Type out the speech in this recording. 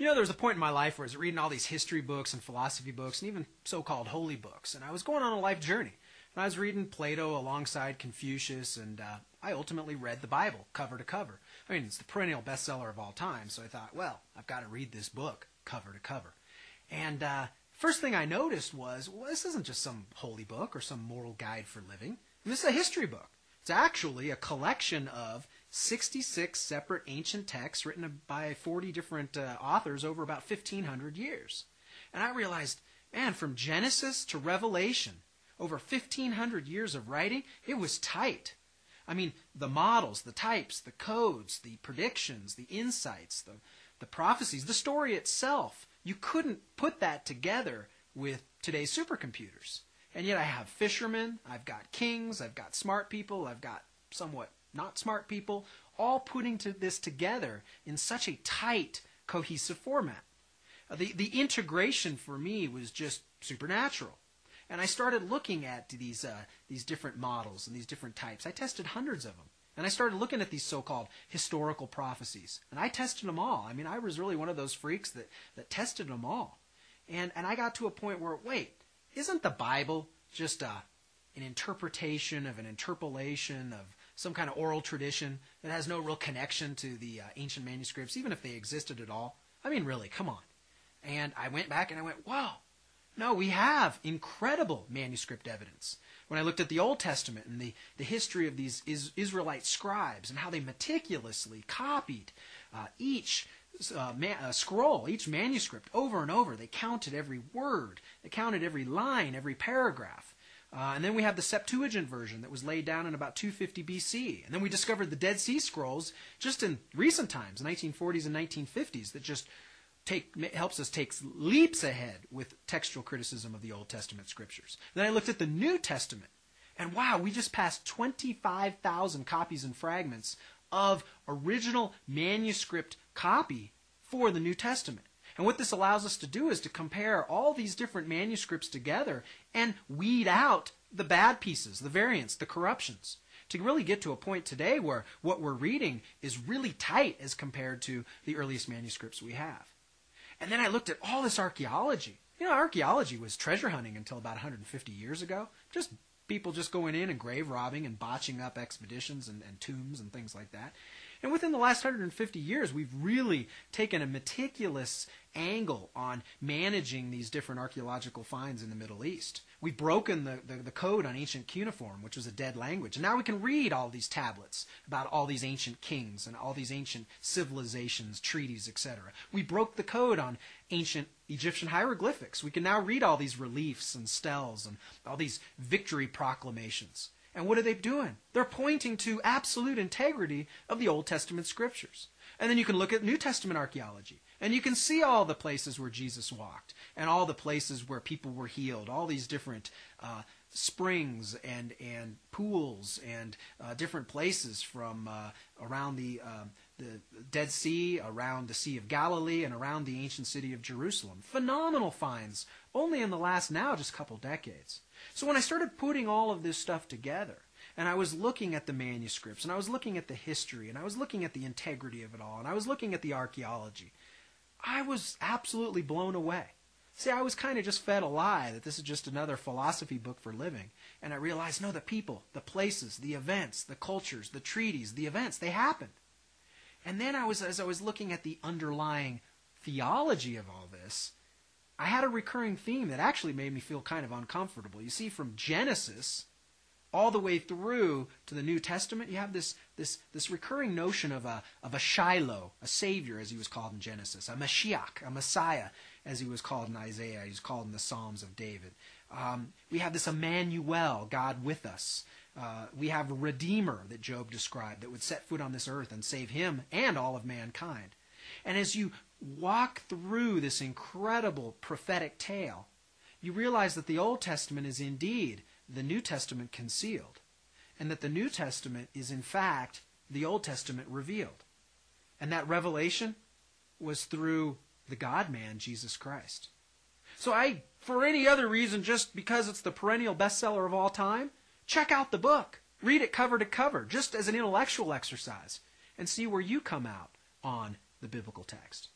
You know, there was a point in my life where I was reading all these history books and philosophy books and even so-called holy books, and I was going on a life journey. And I was reading Plato alongside Confucius, and I ultimately read the Bible cover to cover. I mean, it's the perennial bestseller of all time, so I thought, well, I've got to read this book cover to cover. And first thing I noticed was, well, this isn't just some holy book or some moral guide for living. This is a history book. It's actually a collection of 66 separate ancient texts written by 40 different authors over about 1,500 years. And I realized, man, from Genesis to Revelation, over 1,500 years of writing, it was tight. I mean, the models, the types, the codes, the predictions, the insights, the prophecies, the story itself. You couldn't put that together with today's supercomputers. And yet I have fishermen, I've got kings, I've got smart people, I've got somewhat not smart people, all putting this together in such a tight, cohesive format. The integration for me was just supernatural. And I started looking at these different models and these different types. I tested hundreds of them. And I started looking at these so-called historical prophecies. And I tested them all. I mean, I was really one of those freaks that tested them all. And I got to a point where, wait, isn't the Bible just an interpretation of an interpolation of some kind of oral tradition that has no real connection to the ancient manuscripts, even if they existed at all? I mean, really, come on. And I went back and I went, wow. No, we have incredible manuscript evidence. When I looked at the Old Testament and the history of these Israelite scribes and how they meticulously copied each scroll, each manuscript over and over, they counted every word, they counted every line, every paragraph. And then we have the Septuagint version that was laid down in about 250 BC. And then we discovered the Dead Sea Scrolls just in recent times, 1940s and 1950s, that just helps us take leaps ahead with textual criticism of the Old Testament scriptures. Then I looked at the New Testament, and wow, we just passed 25,000 copies and fragments of original manuscript copy for the New Testament. And what this allows us to do is to compare all these different manuscripts together and weed out the bad pieces, the variants, the corruptions, to really get to a point today where what we're reading is really tight as compared to the earliest manuscripts we have. And then I looked at all this archaeology. You know, archaeology was treasure hunting until about 150 years ago. Just people just going in and grave robbing and botching up expeditions and tombs and things like that. And within the last 150 years, we've really taken a meticulous angle on managing these different archaeological finds in the Middle East. We've broken the code on ancient cuneiform, which was a dead language. And now we can read all these tablets about all these ancient kings and all these ancient civilizations, treaties, etc. We broke the code on ancient Egyptian hieroglyphics. We can now read all these reliefs and stelae and all these victory proclamations. And what are they doing? They're pointing to absolute integrity of the Old Testament scriptures. And then you can look at New Testament archaeology, and you can see all the places where Jesus walked and all the places where people were healed, all these different springs and pools and different places from around the Dead Sea, around the Sea of Galilee, and around the ancient city of Jerusalem. Phenomenal finds, only in the last now just couple decades. So when I started putting all of this stuff together, and I was looking at the manuscripts, and I was looking at the history, and I was looking at the integrity of it all, and I was looking at the archaeology, I was absolutely blown away. See, I was kind of just fed a lie that this is just another philosophy book for living, and I realized, no, the people, the places, the events, the cultures, the treaties, the events, they happened. And then as I was looking at the underlying theology of all this, I had a recurring theme that actually made me feel kind of uncomfortable. You see, from Genesis all the way through to the New Testament, you have this recurring notion of a Shiloh, a Savior, as he was called in Genesis, a Mashiach, a Messiah, as he was called in Isaiah, he was called in the Psalms of David. We have this Emmanuel, God with us. We have a Redeemer that Job described that would set foot on this earth and save him and all of mankind. And as you walk through this incredible prophetic tale, you realize that the Old Testament is indeed the New Testament concealed, and that the New Testament is in fact the Old Testament revealed. And that revelation was through the God-man, Jesus Christ. So I, for any other reason, just because it's the perennial bestseller of all time, check out the book. Read it cover to cover, just as an intellectual exercise, and see where you come out on the biblical text.